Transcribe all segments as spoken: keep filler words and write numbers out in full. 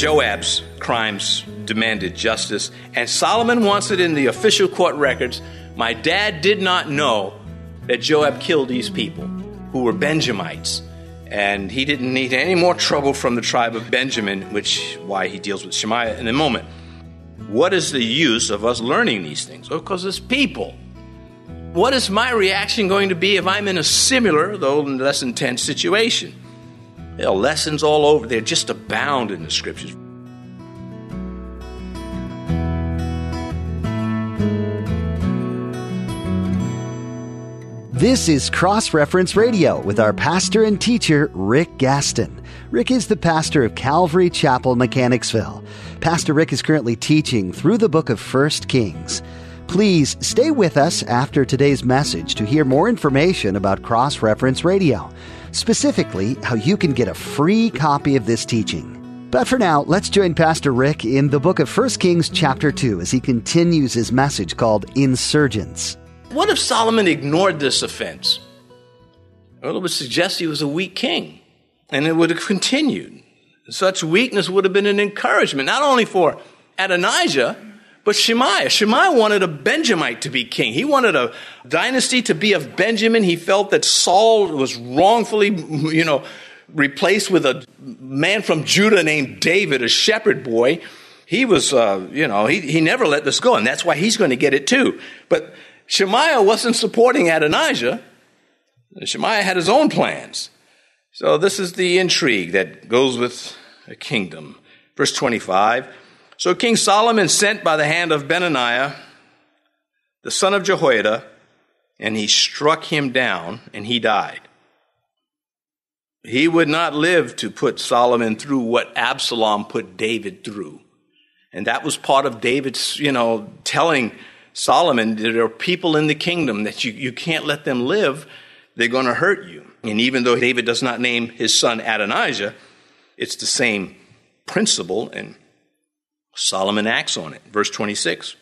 Joab's crimes demanded justice, and Solomon wants it in the official court records. My dad did not know that Joab killed these people who were Benjamites, and he didn't need any more trouble from the tribe of Benjamin, which why he deals with Shemaiah in a moment. What is the use of us learning these things? Oh, because it's people. What is my reaction going to be if I'm in a similar, though less intense, situation? There are lessons all over. They just abound in the Scriptures. This is Cross Reference Radio with our pastor and teacher, Rick Gaston. Rick is the pastor of Calvary Chapel, Mechanicsville. Pastor Rick is currently teaching through the book of First Kings. Please stay with us after today's message to hear more information about Cross Reference Radio, specifically how you can get a free copy of this teaching. But for now, let's join Pastor Rick in the book of First Kings chapter two as he continues his message called Insurgents. What if Solomon ignored this offense? Well, it would suggest he was a weak king, and it would have continued. Such weakness would have been an encouragement, not only for Adonijah, but Shemaiah. Shemaiah wanted a Benjamite to be king. He wanted a dynasty to be of Benjamin. He felt that Saul was wrongfully, you know, replaced with a man from Judah named David, a shepherd boy. He was, uh, you know, he, he never let this go, and that's why he's going to get it too. But Shemaiah wasn't supporting Adonijah. Shemaiah had his own plans. So this is the intrigue that goes with a kingdom. Verse twenty-five, so King Solomon sent by the hand of Benaiah, the son of Jehoiada, and he struck him down, and he died. He would not live to put Solomon through what Absalom put David through. And that was part of David's, you know, telling Solomon, there are people in the kingdom that you, you can't let them live. They're going to hurt you. And even though David does not name his son Adonijah, it's the same principle, and Solomon acts on it. Verse twenty-six,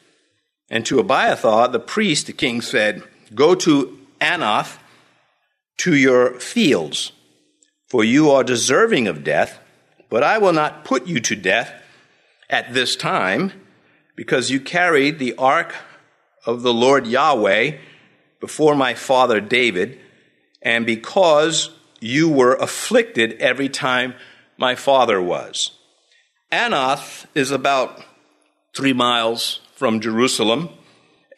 and to Abiathar, the priest, the king said, go to Anathoth, to your fields, for you are deserving of death, but I will not put you to death at this time, because you carried the ark of the Lord Yahweh before my father David, and because you were afflicted every time my father was. Anathoth is about three miles from Jerusalem,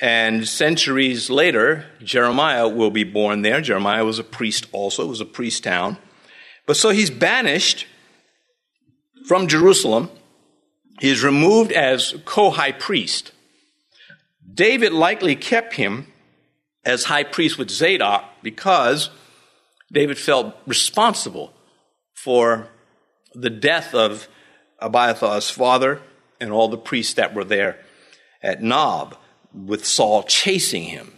and centuries later, Jeremiah will be born there. Jeremiah was a priest also. It was a priest town. But so he's banished from Jerusalem. He is removed as co-high priest. David likely kept him as high priest with Zadok because David felt responsible for the death of Abiathar's father and all the priests that were there at Nob with Saul chasing him.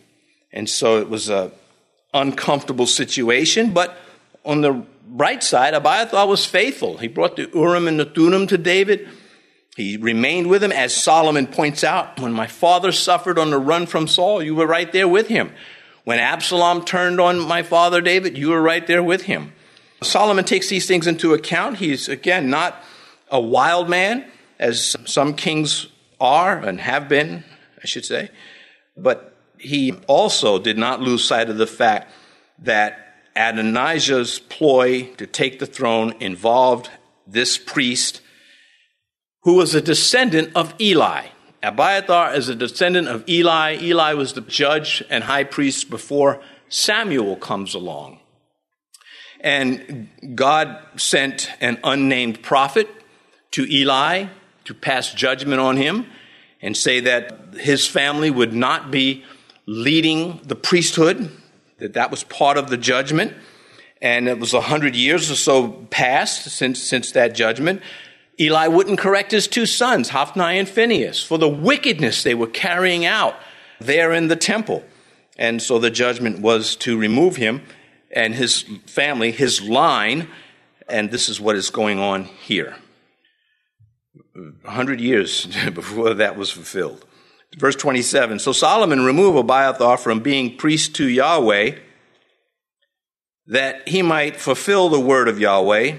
And so it was a uncomfortable situation, but on the right side, Abiathar was faithful. He brought the Urim and the Thummim to David. He remained with him. As Solomon points out, when my father suffered on the run from Saul, you were right there with him. When Absalom turned on my father David, you were right there with him. Solomon takes these things into account. He's, again, not a wild man, as some kings are and have been, I should say. But he also did not lose sight of the fact that Adonijah's ploy to take the throne involved this priest, who was a descendant of Eli. Abiathar is a descendant of Eli. Eli was the judge and high priest before Samuel comes along. And God sent an unnamed prophet to Eli to pass judgment on him and say that his family would not be leading the priesthood, that that was part of the judgment. And it was a hundred years or so past since, since that judgment. Eli wouldn't correct his two sons, Hophni and Phinehas, for the wickedness they were carrying out there in the temple. And so the judgment was to remove him and his family, his line, and this is what is going on here. A hundred years before that was fulfilled. Verse twenty-seven, so Solomon removed Abiathar from being priest to Yahweh, that he might fulfill the word of Yahweh,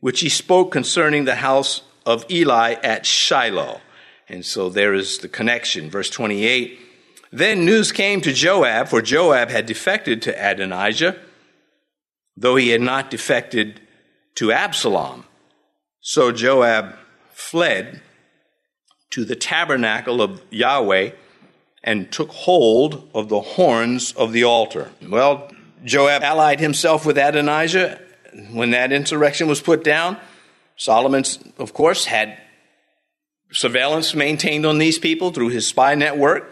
which he spoke concerning the house of Eli at Shiloh. And so there is the connection. Verse twenty-eight, then news came to Joab, for Joab had defected to Adonijah, though he had not defected to Absalom. So Joab fled to the tabernacle of Yahweh and took hold of the horns of the altar. Well, Joab allied himself with Adonijah when that insurrection was put down. Solomon, of course, had surveillance maintained on these people through his spy network.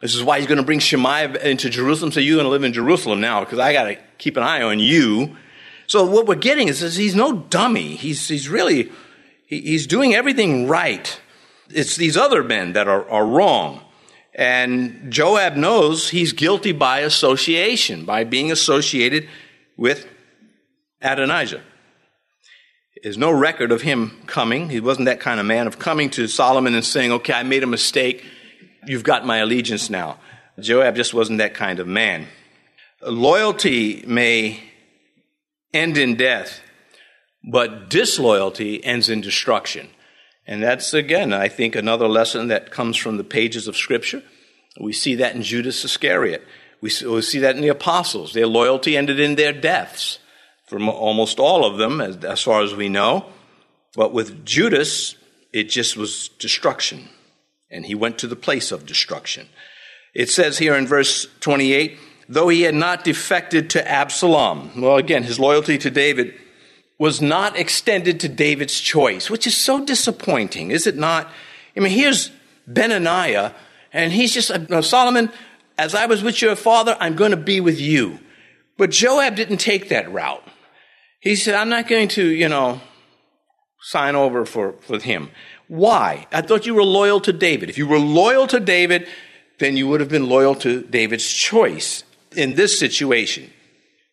This is why he's going to bring Shemaiah into Jerusalem. So you're going to live in Jerusalem now because I got to keep an eye on you. So what we're getting is, is he's no dummy. He's he's really, he, he's doing everything right. It's these other men that are, are wrong. And Joab knows he's guilty by association, by being associated with Adonijah. There's no record of him coming. He wasn't that kind of man, of coming to Solomon and saying, okay, I made a mistake. You've got my allegiance now. Joab just wasn't that kind of man. Loyalty may end in death, but disloyalty ends in destruction. And that's, again, I think, another lesson that comes from the pages of Scripture. We see that in Judas Iscariot. We see that in the apostles. Their loyalty ended in their deaths, from almost all of them, as, as far as we know. But with Judas, it just was destruction. And he went to the place of destruction. It says here in verse twenty-eight, though he had not defected to Absalom. Well, again, his loyalty to David was not extended to David's choice, which is so disappointing, is it not? I mean, here's Benaiah, and he's just, Solomon, as I was with your father, I'm going to be with you. But Joab didn't take that route. He said, I'm not going to, you know, sign over for, for him. Why? I thought you were loyal to David. If you were loyal to David, then you would have been loyal to David's choice. In this situation,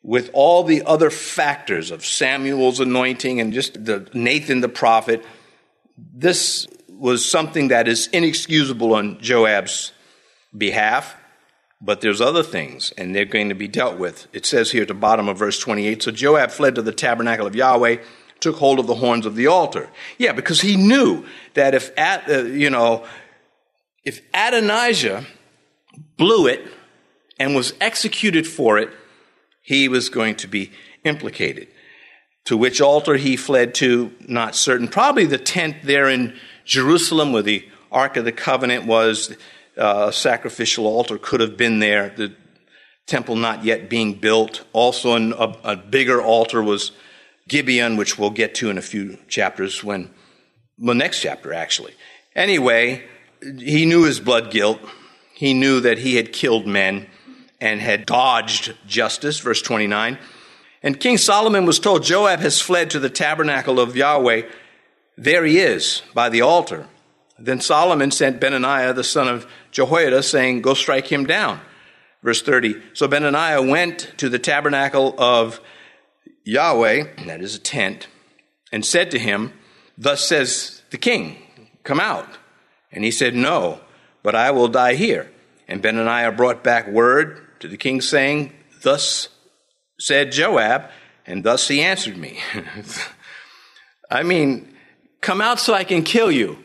with all the other factors of Samuel's anointing and just the Nathan the prophet, this was something that is inexcusable on Joab's behalf. But there's other things, and they're going to be dealt with. It says here at the bottom of verse twenty-eight, so Joab fled to the tabernacle of Yahweh, took hold of the horns of the altar. Yeah, because he knew that if, at, uh, you know, if Adonijah blew it and was executed for it, he was going to be implicated. To which altar he fled to, not certain. Probably the tent there in Jerusalem where the Ark of the Covenant was. Uh, a sacrificial altar could have been there, the temple not yet being built. Also, an, a, a bigger altar was Gibeon, which we'll get to in a few chapters when, well, next chapter, actually. Anyway, he knew his blood guilt. He knew that he had killed men and had dodged justice, verse twenty-nine. And King Solomon was told, Joab has fled to the tabernacle of Yahweh. There he is, by the altar. Then Solomon sent Benaiah, the son of Jehoiada, saying, go strike him down. Verse thirty, so Benaiah went to the tabernacle of Yahweh, and that is a tent, and said to him, thus says the king, come out. And he said, no, but I will die here. And Benaiah brought back word to the king, saying, thus said Joab, and thus he answered me. I mean, come out so I can kill you.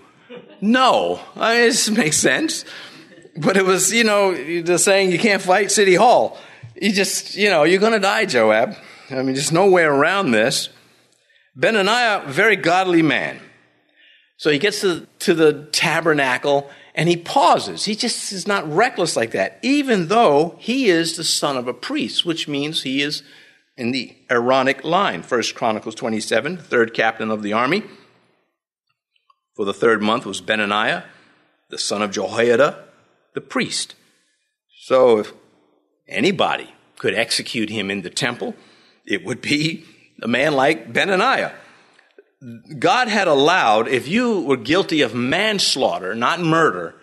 No, I mean, this makes sense. But it was, you know, the saying, you can't fight City Hall. You just, you know, you're going to die, Joab. I mean, there's no way around this. Benaiah, very godly man. So he gets to, to the tabernacle and he pauses. He just is not reckless like that, even though he is the son of a priest, which means he is in the Aaronic line. First Chronicles twenty-seven, third captain of the army. For the third month was Benaiah, the son of Jehoiada, the priest. So if anybody could execute him in the temple, it would be a man like Benaiah. God had allowed, if you were guilty of manslaughter, not murder,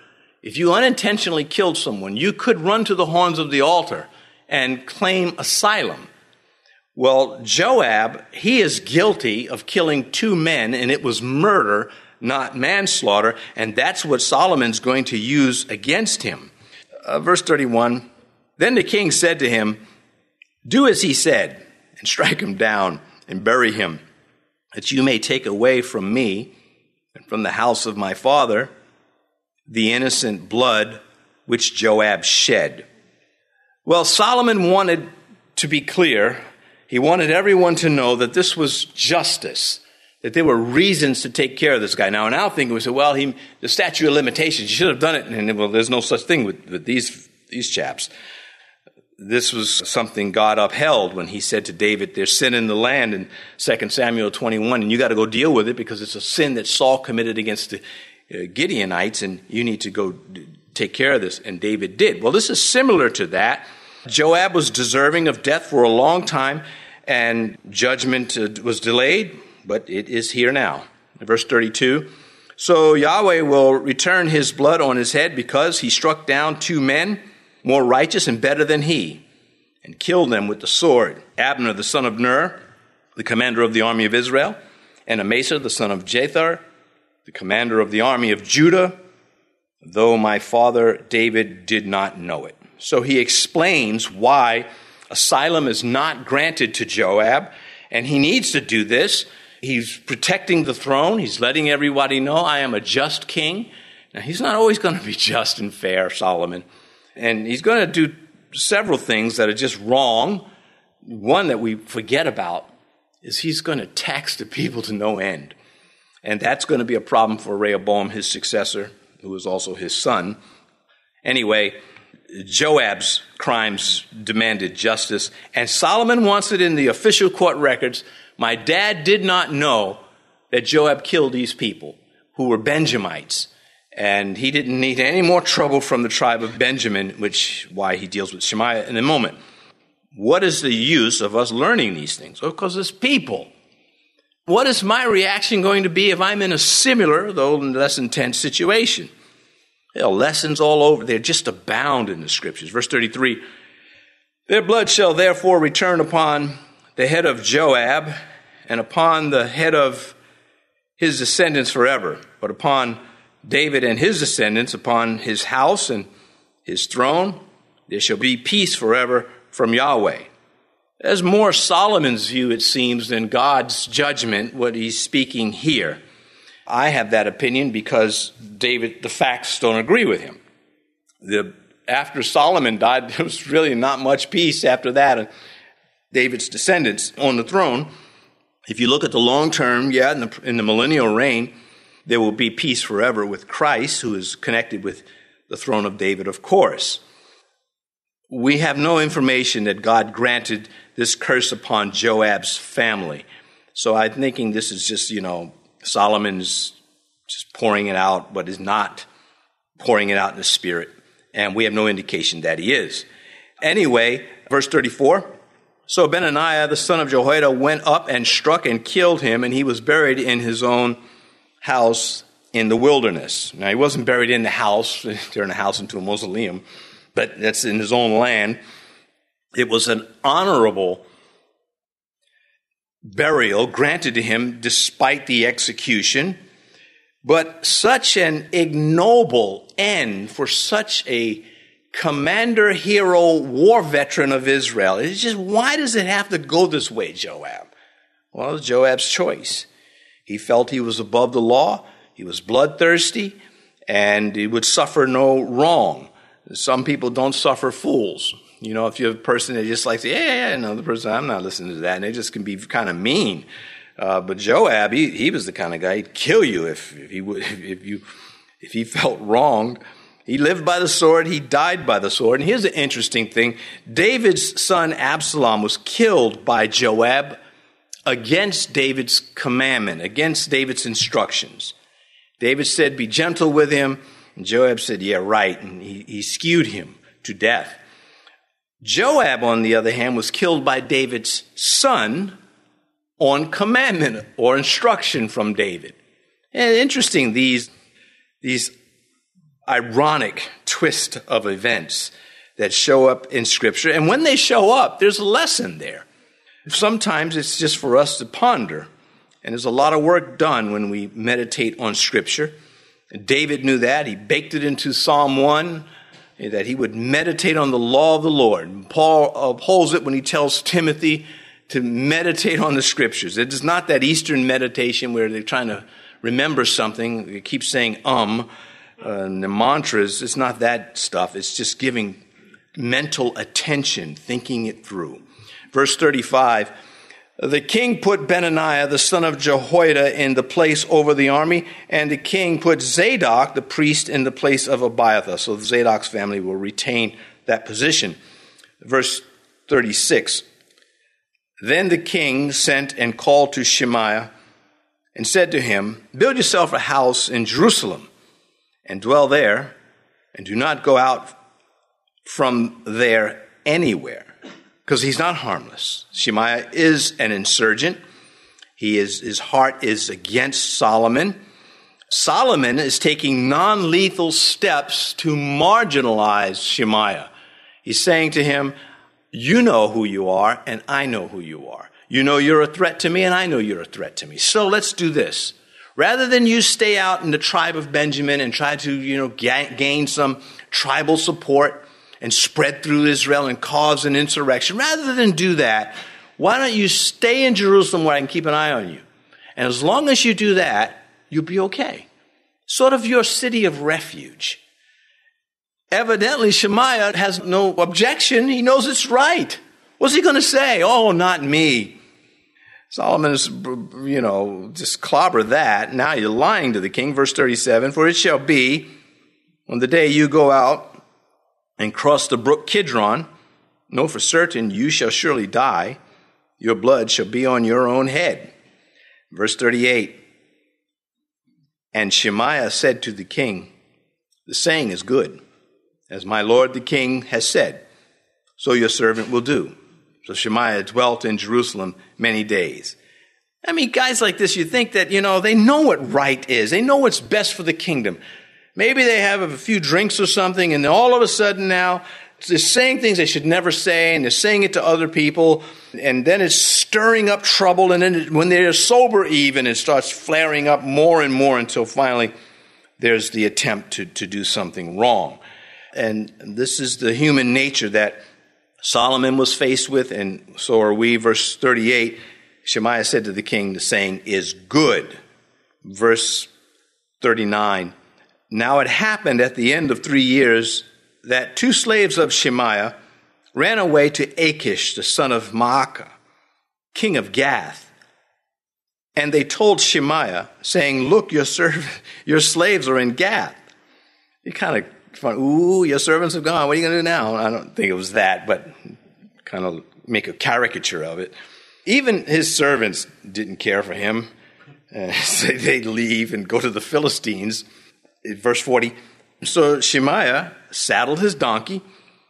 if you unintentionally killed someone, you could run to the horns of the altar and claim asylum. Well, Joab, he is guilty of killing two men, and it was murder, not manslaughter, and that's what Solomon's going to use against him. Uh, verse thirty-one, then the king said to him, do as he said, and strike him down and bury him, that you may take away from me from the house of my father the innocent blood which Joab shed." Well, Solomon wanted to be clear. He wanted everyone to know that this was justice, that there were reasons to take care of this guy. Now, and I think we said, well, he, the statute of limitations, you should have done it. And well, there's no such thing with, with these these chaps. This was something God upheld when he said to David, there's sin in the land in Second Samuel twenty-one, and you got to go deal with it because it's a sin that Saul committed against the Gibeonites, and you need to go take care of this. And David did. Well, this is similar to that. Joab was deserving of death for a long time, and judgment was delayed, but it is here now. Verse thirty-two, "So Yahweh will return his blood on his head because he struck down two men more righteous and better than he, and killed them with the sword, Abner the son of Ner, the commander of the army of Israel, and Amasa the son of Jethar, the commander of the army of Judah, though my father David did not know it." So he explains why asylum is not granted to Joab, and he needs to do this. He's protecting the throne. He's letting everybody know, I am a just king. Now, he's not always going to be just and fair, Solomon. And he's going to do several things that are just wrong. One that we forget about is he's going to tax the people to no end. And that's going to be a problem for Rehoboam, his successor, who was also his son. Anyway, Joab's crimes demanded justice, and Solomon wants it in the official court records. My dad did not know that Joab killed these people who were Benjamites. And he didn't need any more trouble from the tribe of Benjamin, which why he deals with Shemaiah in a moment. What is the use of us learning these things? Well, because it's people. What is my reaction going to be if I'm in a similar, though less intense, situation? There are lessons all over. They just abound in the scriptures. Verse thirty-three, "Their blood shall therefore return upon the head of Joab and upon the head of his descendants forever, but upon David and his descendants, upon his house and his throne, there shall be peace forever from Yahweh." There's more Solomon's view, it seems, than God's judgment, what he's speaking here. I have that opinion because David, the facts don't agree with him. The, after Solomon died, there was really not much peace after that. And David's descendants on the throne, if you look at the long term, yeah, in the, in the millennial reign, there will be peace forever with Christ, who is connected with the throne of David, of course. We have no information that God granted this curse upon Joab's family. So I'm thinking this is just, you know, Solomon's just pouring it out, but is not pouring it out in the spirit. And we have no indication that he is. Anyway, verse thirty-four, "So Benaiah, the son of Jehoiada, went up and struck and killed him, and he was buried in his own house in the wilderness." Now, he wasn't buried in the house, turned the house into a mausoleum, but that's in his own land. It was an honorable burial granted to him despite the execution, but such an ignoble end for such a commander, hero, war veteran of Israel. It's just, why does it have to go this way, Joab? Well, it was Joab's choice. He felt he was above the law, he was bloodthirsty, and he would suffer no wrong. Some people don't suffer fools. You know, if you're a person that just likes, yeah, yeah, yeah, another person, I'm not listening to that, and they just can be kind of mean. Uh, but Joab, he, he was the kind of guy, he'd kill you if, if he would, if you, if he felt wronged. He lived by the sword, he died by the sword. And here's the interesting thing. David's son Absalom was killed by Joab against David's commandment, against David's instructions. David said, be gentle with him. And Joab said, yeah, right. And he, he skewed him to death. Joab, on the other hand, was killed by David's son on commandment or instruction from David. And interesting, these, these ironic twist of events that show up in Scripture. And when they show up, there's a lesson there. Sometimes it's just for us to ponder, and there's a lot of work done when we meditate on Scripture. David knew that. He baked it into Psalm one, that he would meditate on the law of the Lord. And Paul upholds it when he tells Timothy to meditate on the Scriptures. It is not that Eastern meditation where they're trying to remember something, you keep saying um, uh, and the mantras, it's not that stuff. It's just giving mental attention, thinking it through. Verse thirty-five, the king put Benaiah, the son of Jehoiada, in the place over the army, and the king put Zadok, the priest, in the place of Abiathar. So Zadok's family will retain that position. Verse thirty-six, then the king sent and called to Shemaiah and said to him, build yourself a house in Jerusalem and dwell there, and do not go out from there anywhere. Because he's not harmless. Shemaiah is an insurgent. He is, his heart is against Solomon. Solomon is taking non-lethal steps to marginalize Shemaiah. He's saying to him, you know who you are, and I know who you are. You know you're a threat to me, and I know you're a threat to me. So let's do this. Rather than you stay out in the tribe of Benjamin and try to, you know, gain some tribal support and spread through Israel and cause an insurrection, rather than do that, why don't you stay in Jerusalem where I can keep an eye on you? And as long as you do that, you'll be okay. Sort of your city of refuge. Evidently, Shemaiah has no objection. He knows it's right. What's he going to say? Oh, not me. Solomon is, you know, just clobber that. Now you're lying to the king. Verse thirty-seven, for it shall be on the day you go out and cross the brook Kidron, know for certain you shall surely die. Your blood shall be on your own head. Verse thirty-eight, and Shemaiah said to the king, the saying is good, as my lord the king has said, so your servant will do. So Shemaiah dwelt in Jerusalem many days. I mean, guys like this, you think that, you know, they know what right is. They know what's best for the kingdom. Maybe they have a few drinks or something, and all of a sudden now they're saying things they should never say, and they're saying it to other people, and then it's stirring up trouble, and then when they're sober even, it starts flaring up more and more until finally there's the attempt to, to do something wrong. And this is the human nature that Solomon was faced with, and so are we. Verse thirty-eight, Shemaiah said to the king, the saying is good. Verse thirty-nine, now it happened at the end of three years that two slaves of Shemaiah ran away to Achish, the son of Maacah, king of Gath. And they told Shemaiah, saying, look, your serv- your slaves are in Gath. You kind of, ooh, your servants have gone. What are you going to do now? I don't think it was that, but kind of make a caricature of it. Even his servants didn't care for him. Uh, so they leave and go to the Philistines. Verse forty, so Shemaiah saddled his donkey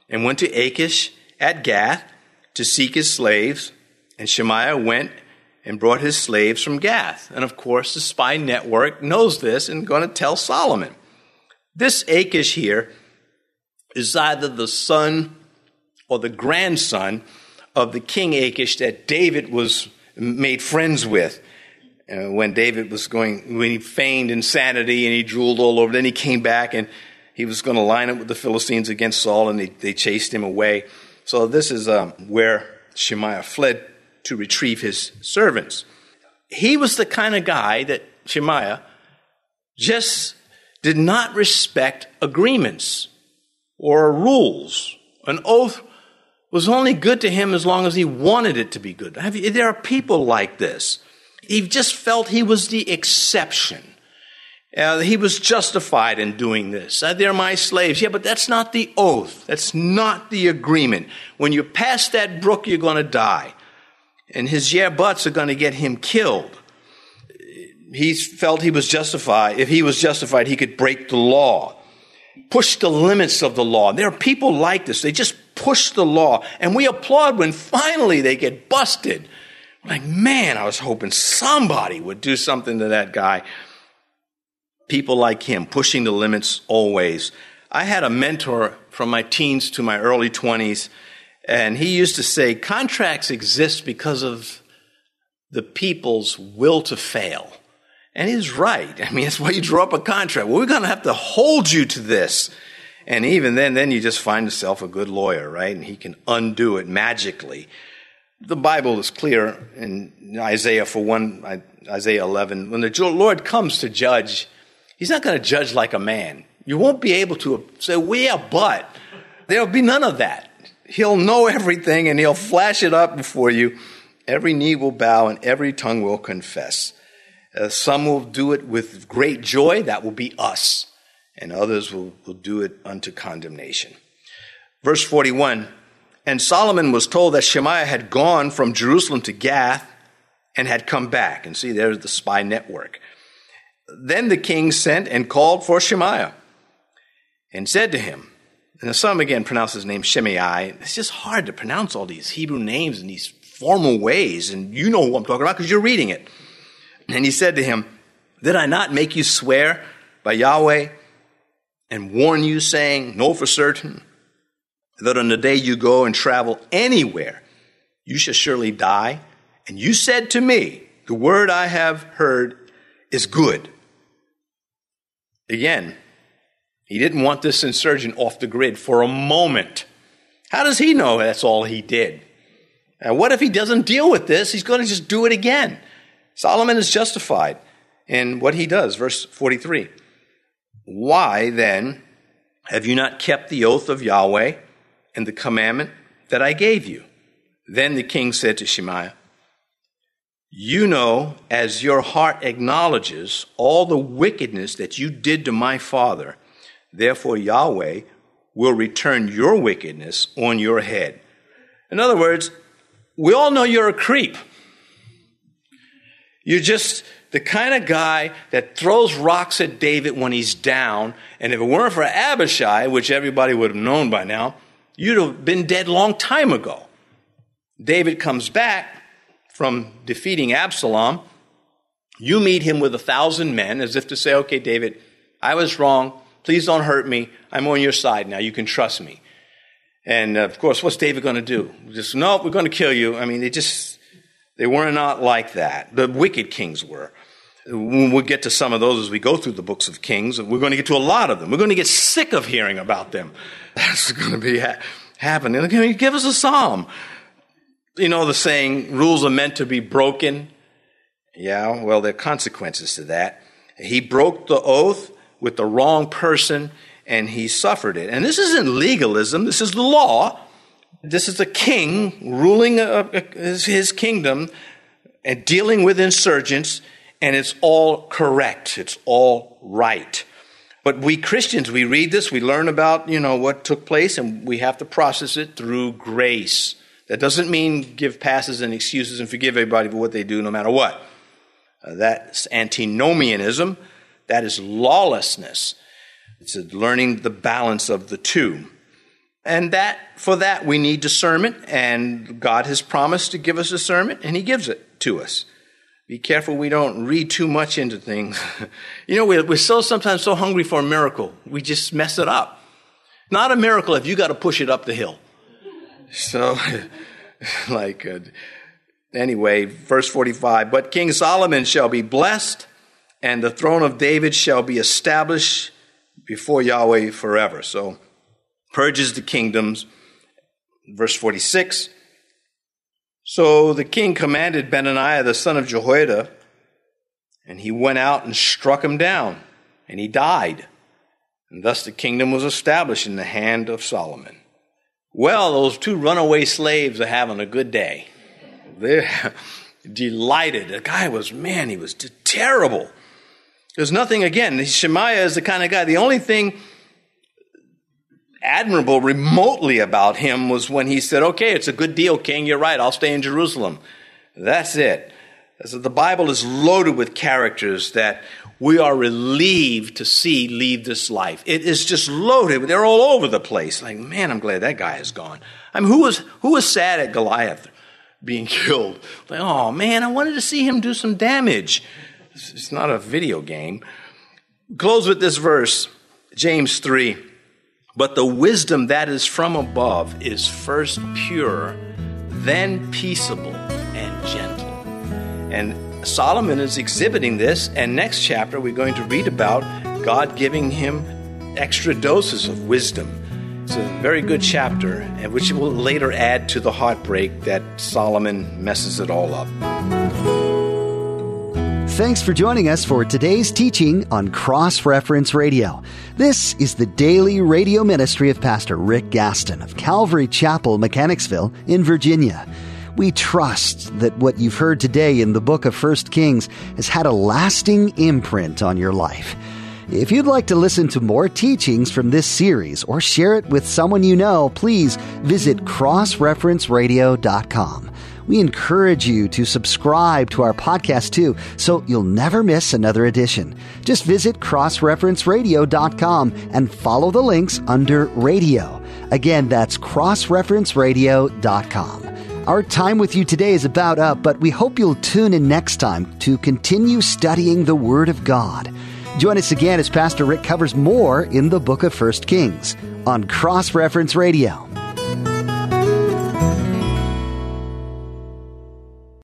and went to Achish at Gath to seek his slaves. And Shemaiah went and brought his slaves from Gath. And of course, the spy network knows this and going to tell Solomon. This Achish here is either the son or the grandson of the king Achish that David was made friends with. Uh, when David was going, when he feigned insanity and he drooled all over, then he came back and he was going to line up with the Philistines against Saul, and they, they chased him away. So this is um, where Shemaiah fled to retrieve his servants. He was the kind of guy that Shemaiah just did not respect agreements or rules. An oath was only good to him as long as he wanted it to be good. Have you, there are people like this. He just felt he was the exception. Uh, he was justified in doing this. Uh, they're my slaves. Yeah, but that's not the oath. That's not the agreement. When you pass that brook, you're going to die. And his yeah buts are going to get him killed. He felt he was justified. If he was justified, he could break the law, push the limits of the law. There are people like this. They just push the law. And we applaud when finally they get busted. Like, man, I was hoping somebody would do something to that guy. People like him, pushing the limits always. I had a mentor from my teens to my early twenties, and he used to say, contracts exist because of the people's will to fail. And he's right. I mean, that's why you draw up a contract. Well, we're going to have to hold you to this. And even then, then you just find yourself a good lawyer, right? And he can undo it magically. The Bible is clear in Isaiah, for one, Isaiah eleven. When the Lord comes to judge, he's not going to judge like a man. You won't be able to say, well, yeah, but. There'll be none of that. He'll know everything, and he'll flash it up before you. Every knee will bow, and every tongue will confess. Uh, some will do it with great joy. That will be us. And others will, will do it unto condemnation. Verse forty-one, and Solomon was told that Shemaiah had gone from Jerusalem to Gath and had come back. And see, there's the spy network. Then the king sent and called for Shemaiah and said to him, and some again pronounce his name Shimei. It's just hard to pronounce all these Hebrew names in these formal ways, and you know who I'm talking about because you're reading it. And he said to him, did I not make you swear by Yahweh and warn you, saying, know for certain that on the day you go and travel anywhere, you shall surely die? And you said to me, the word I have heard is good. Again, he didn't want this insurgent off the grid for a moment. How does he know that's all he did? And what if he doesn't deal with this? He's going to just do it again. Solomon is justified in what he does. Verse forty-three. Why then have you not kept the oath of Yahweh and the commandment that I gave you? Then the king said to Shemaiah, you know, as your heart acknowledges all the wickedness that you did to my father, therefore Yahweh will return your wickedness on your head. In other words, we all know you're a creep. You're just the kind of guy that throws rocks at David when he's down. And if it weren't for Abishai, which everybody would have known by now, you'd have been dead long time ago. David comes back from defeating Absalom. You meet him with a thousand men as if to say, okay, David, I was wrong. Please don't hurt me. I'm on your side now. You can trust me. And, of course, what's David going to do? Just, no, we're going to kill you. I mean, they just, they were not like that. The wicked kings were. We'll get to some of those as we go through the books of Kings. We're going to get to a lot of them. We're going to get sick of hearing about them. That's going to be ha- happening. Can you give us a psalm? You know the saying, rules are meant to be broken. Yeah, well, there are consequences to that. He broke the oath with the wrong person, and he suffered it. And this isn't legalism. This is the law. This is the king ruling a, a, his kingdom and dealing with insurgents, and it's all correct. It's all right. But we Christians, we read this, we learn about, you know, what took place, and we have to process it through grace. That doesn't mean give passes and excuses and forgive everybody for what they do no matter what. Uh, that's antinomianism. That is lawlessness. It's learning the balance of the two. And that for that, we need discernment, and God has promised to give us discernment, and he gives it to us. Be careful we don't read too much into things. You know, we're, we're so sometimes so hungry for a miracle, we just mess it up. Not a miracle if you got to push it up the hill. So, like, uh, anyway, verse forty-five, but King Solomon shall be blessed, and the throne of David shall be established before Yahweh forever. So purges the kingdoms. Verse forty-six. So the king commanded Benaiah, the son of Jehoiada, and he went out and struck him down, and he died. And thus the kingdom was established in the hand of Solomon. Well, those two runaway slaves are having a good day. They're delighted. The guy was, man, he was terrible. There's nothing, again, Shemaiah is the kind of guy, the only thing admirable remotely about him was when he said, okay, it's a good deal, king, you're right, I'll stay in Jerusalem. That's it. So the Bible is loaded with characters that we are relieved to see leave this life. It is just loaded. They're all over the place. Like, man, I'm glad that guy is gone. I mean, who was, who was sad at Goliath being killed? Like, oh, man, I wanted to see him do some damage. It's not a video game. Close with this verse, James three. But the wisdom that is from above is first pure, then peaceable and gentle. And Solomon is exhibiting this. And next chapter, we're going to read about God giving him extra doses of wisdom. It's a very good chapter, and which will later add to the heartbreak that Solomon messes it all up. Thanks for joining us for today's teaching on Cross Reference Radio. This is the daily radio ministry of Pastor Rick Gaston of Calvary Chapel, Mechanicsville in Virginia. We trust that what you've heard today in the book of First Kings has had a lasting imprint on your life. If you'd like to listen to more teachings from this series or share it with someone you know, please visit cross reference radio dot com. We encourage you to subscribe to our podcast too, so you'll never miss another edition. Just visit cross reference radio dot com and follow the links under radio. Again, that's cross reference radio dot com. Our time with you today is about up, but we hope you'll tune in next time to continue studying the Word of God. Join us again as Pastor Rick covers more in the book of First Kings on Cross Reference Radio.